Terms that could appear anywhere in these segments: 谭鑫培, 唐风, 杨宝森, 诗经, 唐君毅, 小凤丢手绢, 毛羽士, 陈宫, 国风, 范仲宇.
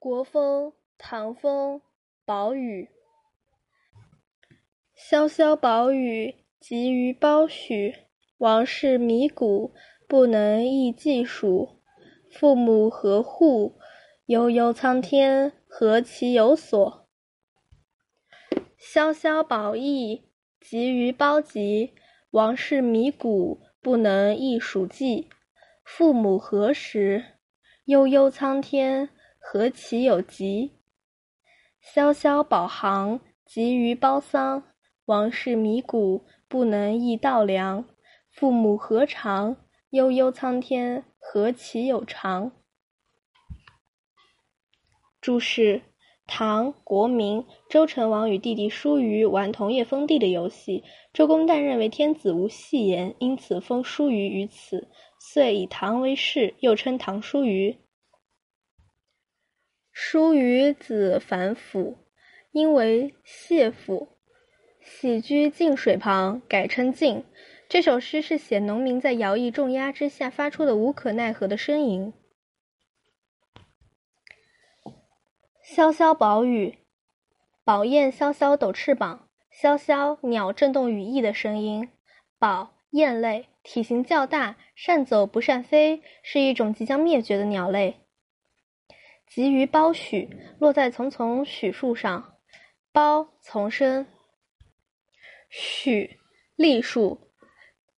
国风、唐风、宝雨。萧萧宝雨，急于褒许，王室靡谷，不能易计数。父母何护，悠悠苍天，何其有所。萧萧宝翼，急于褒及，王室靡谷，不能易数计。父母何时，悠悠苍天，何其有极。萧萧宝行，急于褒丧，王室靡谷，不能易稻粱。父母何长，悠悠苍天，何其有长。注释：唐、国名，周成王与弟弟叔虞玩同夜封地的游戏，周公旦认为天子无戏言，因此封叔虞于此，遂以唐为氏，又称唐叔虞。叔虞子反腐，因为谢府。徙居泾水旁，改称泾。这首诗是写农民在徭役重压之下发出的无可奈何的呻吟。萧萧宝雨，宝雁萧萧抖翅膀，萧萧鸟震动羽翼的声音。宝，雁类，体型较大，善走不善飞，是一种即将灭绝的鸟类。急于褒许，落在丛丛许树上。褒，丛生。许，栗树。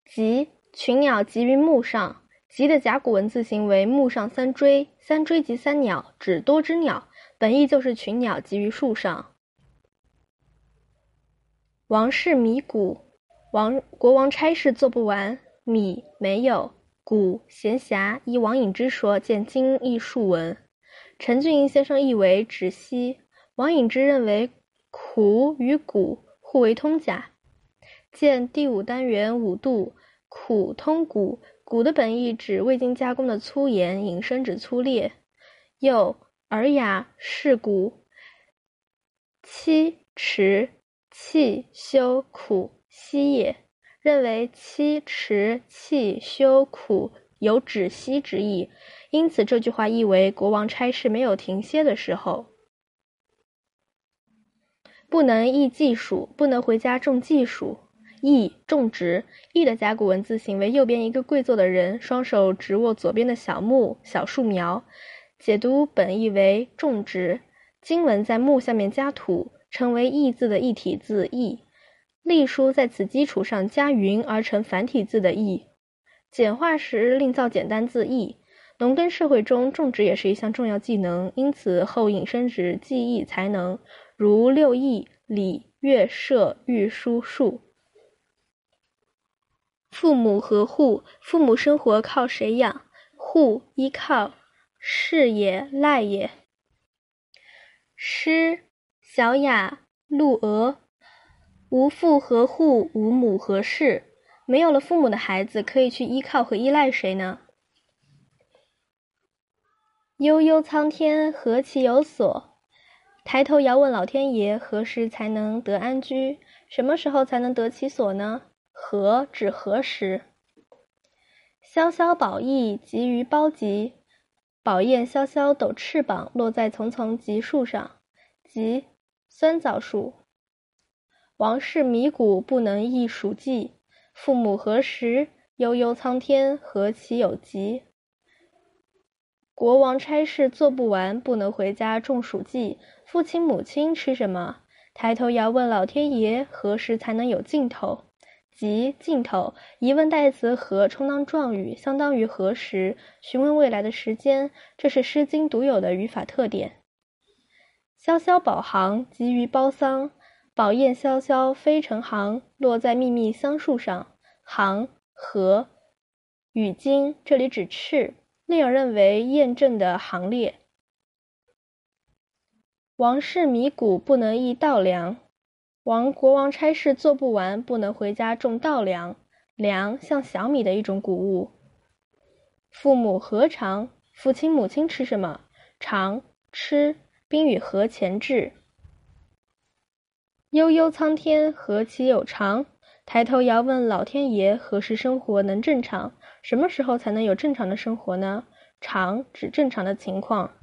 急，群鸟集于木上。急的甲骨文字形为木上三锥，三锥即三鸟，指多只鸟，本意就是群鸟集于树上。王室靡谷，国王差事做不完，靡没有，谷闲暇，依王颖之说见今译述文。陈俊英先生译为止息，王颖之认为苦与谷互为通假。见第五单元五度，苦通谷，谷的本意指未经加工的粗盐，引申指粗劣。又尔雅是谷，七迟气休苦息也，认为七迟气休苦有止息之意，因此这句话意为国王差事没有停歇的时候。不能易计数，不能回家种技术。易，种植。易的甲骨文字形为右边一个跪坐的人，双手直握左边的小木、小树苗，解读本意为种植。经文在木下面加土，成为易字的异体字易。隶书在此基础上加云而成繁体字的易。简化时另造简单字易。农耕社会中，种植也是一项重要技能，因此后引申指技艺才能，如六艺、礼、乐、射、御书、数。父母何护？父母生活靠谁养？护，依靠，是也，赖也。诗，小雅，陆娥。无父何护？无母何事？没有了父母的孩子，可以去依靠和依赖谁呢？悠悠苍天，何其有所。抬头遥问老天爷，何时才能得安居？什么时候才能得其所呢？何指何时。萧萧宝翼，急于褒及，宝雁萧萧抖翅膀，落在丛丛棘树上。棘，酸枣树。王室靡谷，不能易数计。父母何时？悠悠苍天，何其有极。国王差事做不完，不能回家种黍稷。父亲母亲吃什么？抬头遥问老天爷，何时才能有尽头？即尽头，疑问代词何充当状语，相当于何时，询问未来的时间，这是《诗经》独有的语法特点。萧萧宝行，急于褒丧，宝雁萧萧飞成行，落在密密桑树上。行，和。羽巾，这里指翅。令人认为验证的行列。王室靡谷，不能易稻粱。国王差事做不完，不能回家种稻粱。粱像小米的一种谷物。父母何长？父亲母亲吃什么？长，吃，宾语何前置。悠悠苍天，何其有长。抬头遥问老天爷，何时生活能正常？什么时候才能有正常的生活呢？常指正常的情况。